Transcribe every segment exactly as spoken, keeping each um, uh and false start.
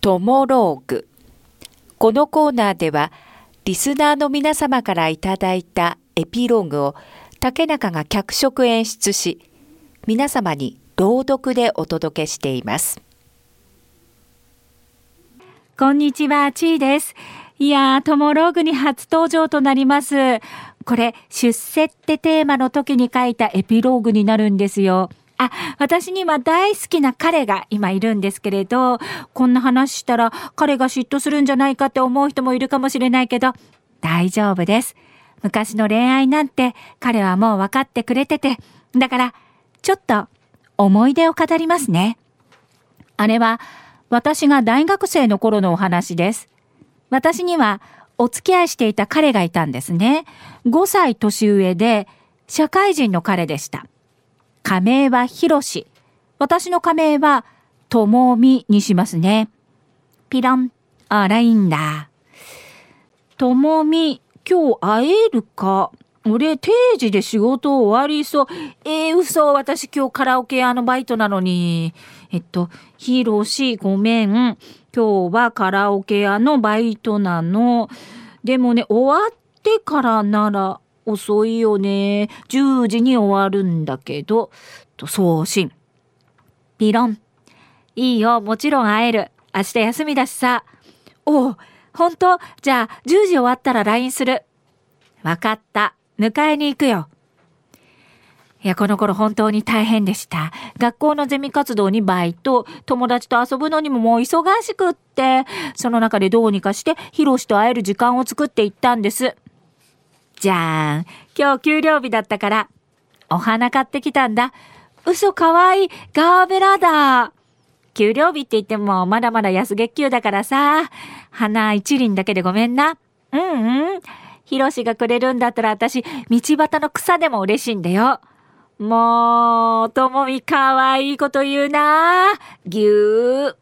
トモローグ。このコーナーではリスナーの皆様からいただいたエピローグを竹中が脚色演出し、皆様に朗読でお届けしています。こんにちは、ちいです。いやー、トモローグに初登場となります。これ、出世ってテーマの時に書いたエピローグになるんですよ。あ、私には大好きな彼が今いるんですけれど、こんな話したら彼が嫉妬するんじゃないかって思う人もいるかもしれないけど、大丈夫です。昔の恋愛なんて彼はもう分かってくれてて、だからちょっと思い出を語りますね。あれは私が大学生の頃のお話です。私にはお付き合いしていた彼がいたんですね。ごさい年上で社会人の彼でした。仮名はひろし。私の仮名はともみにしますね。ピロン。あら、いいんだ。ともみ、今日会えるか。俺、定時で仕事終わりそう。えー、嘘。私今日カラオケ屋のバイトなのに。えっと、ひろし、ごめん。今日はカラオケ屋のバイトなの。でもね、終わってからなら、遅いよね。じゅうじに終わるんだけど、と送信。ピロン。いいよ、もちろん会える。明日休みだしさ。おう、ほんと？じゃあ、じゅうじ終わったら ライン する。わかった。迎えに行くよ。いや、この頃本当に大変でした。学校のゼミ活動にバイト、友達と遊ぶのにももう忙しくって、その中でどうにかして、ヒロシと会える時間を作っていったんです。じゃーん。今日給料日だったから、お花買ってきたんだ。嘘、かわいい。ガーベラだ。給料日って言ってもまだまだ安月給だからさ。花一輪だけでごめんな。うんうん。ヒロシがくれるんだったら私、道端の草でも嬉しいんだよ。もう、ともみかわいいこと言うな。ぎゅー。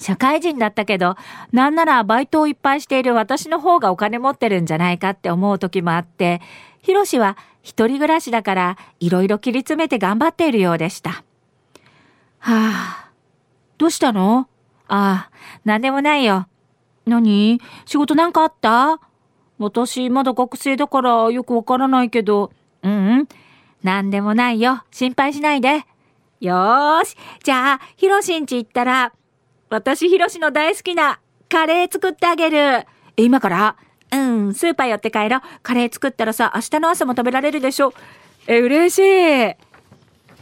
社会人だったけど、なんならバイトをいっぱいしている私の方がお金持ってるんじゃないかって思う時もあって、ひろしは一人暮らしだからいろいろ切り詰めて頑張っているようでした。はあ、どうしたの？ああ、なんでもないよ。何？仕事なんかあった？私まだ学生だからよくわからないけど、うんうん、なんでもないよ。心配しないで。よーし、じゃあひろしんち行ったら、私、ヒロシの大好きなカレー作ってあげる。え、今から？うん、スーパー寄って帰ろう。カレー作ったらさ、明日の朝も食べられるでしょ。え、嬉しい。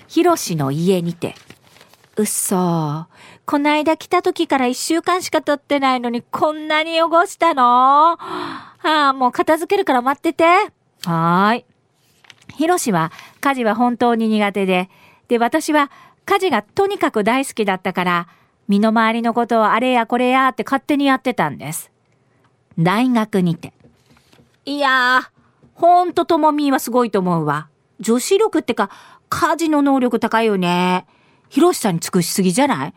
ヒロシの家にて。うっそ。こないだ来た時からいっしゅうかんしか経ってないのにこんなに汚したの？ああ、もう片付けるから待ってて。はーい。ヒロシは家事は本当に苦手で、で、私は家事がとにかく大好きだったから、身の回りのことをあれやこれやって勝手にやってたんです。大学にて。いやー、ほんとともみはすごいと思うわ。女子力ってか、家事の能力高いよね。ひろしさんに尽くしすぎじゃない？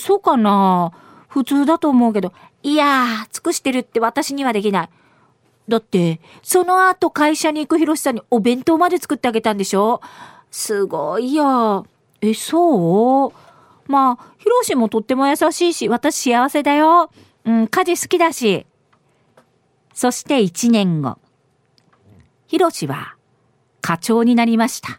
そうかな？普通だと思うけど。いやー、尽くしてるって私にはできない。だって、その後会社に行くひろしさんにお弁当まで作ってあげたんでしょ？すごいよ。え、そう？まあ、ひろしもとっても優しいし、私幸せだよ。うん、家事好きだし。そして一年後、ひろしは課長になりました。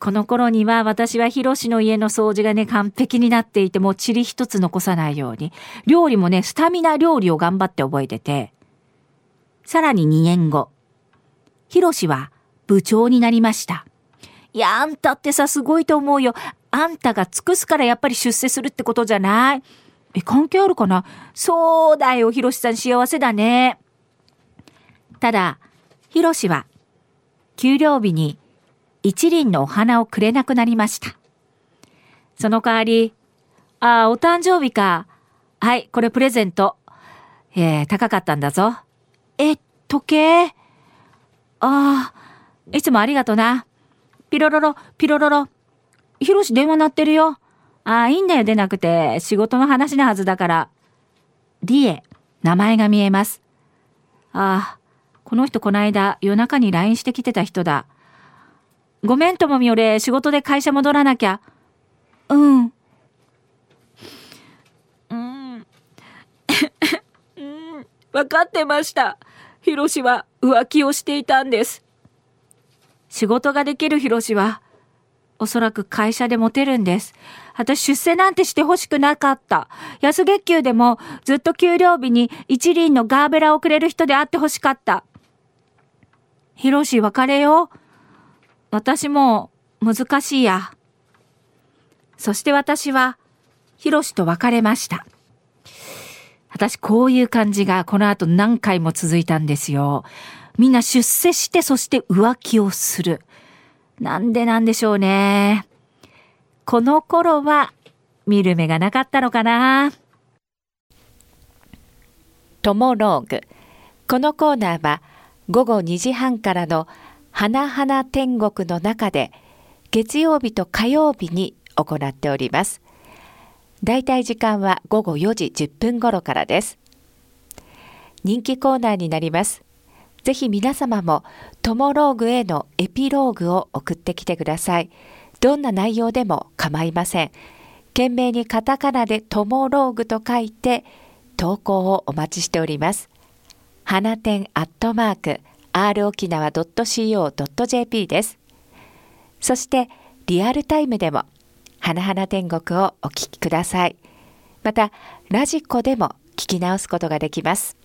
この頃には私はひろしの家の掃除がね、完璧になっていて、もう塵一つ残さないように。料理もね、スタミナ料理を頑張って覚えてて。さらににねんご、ひろしは部長になりました。いや、あんたってさ、すごいと思うよ。あんたが尽くすからやっぱり出世するってことじゃない？え、関係あるかな？そうだよ、ひろしさん幸せだね。ただ、ひろしは、給料日に一輪のお花をくれなくなりました。その代わり、あ、お誕生日か。はい、これプレゼント。えー、高かったんだぞ。え、時計？あー、いつもありがとな。ピロロロ、ピロロロ。ひろし電話鳴ってるよ。ああ、いいんだよ、出なくて。仕事の話なはずだから。リエ、名前が見えます。ああ、この人こないだ夜中に ライン してきてた人だ。ごめんともみ、俺仕事で会社戻らなきゃ。うん。分かってました。ヒロシは浮気をしていたんです。仕事ができるヒロシは、おそらく会社でモテるんです。私出世なんてしてほしくなかった。安月給でもずっと給料日に一輪のガーベラをくれる人であってほしかった。ヒロシ別れよう。私も難しいや。そして私はヒロシと別れました。私こういう感じがこの後何回も続いたんですよ。みんな出世してそして浮気をする。なんでなんでしょうね。この頃は見る目がなかったのかな。トモローグ。このコーナーはごごにじはんからの花々天国の中で月曜日と火曜日に行っております。だいたい時間はごごよじじゅっぷん頃からです。人気コーナーになります。ぜひ皆様もトモローグへのエピローグを送ってきてください。どんな内容でも構いません。懸命にカタカナでトモローグと書いて投稿をお待ちしております。花店アットマーク アールおきなわ ドット シーオー ドット ジェーピー です。そしてリアルタイムでも花々天国をお聞きください。またラジコでも聞き直すことができます。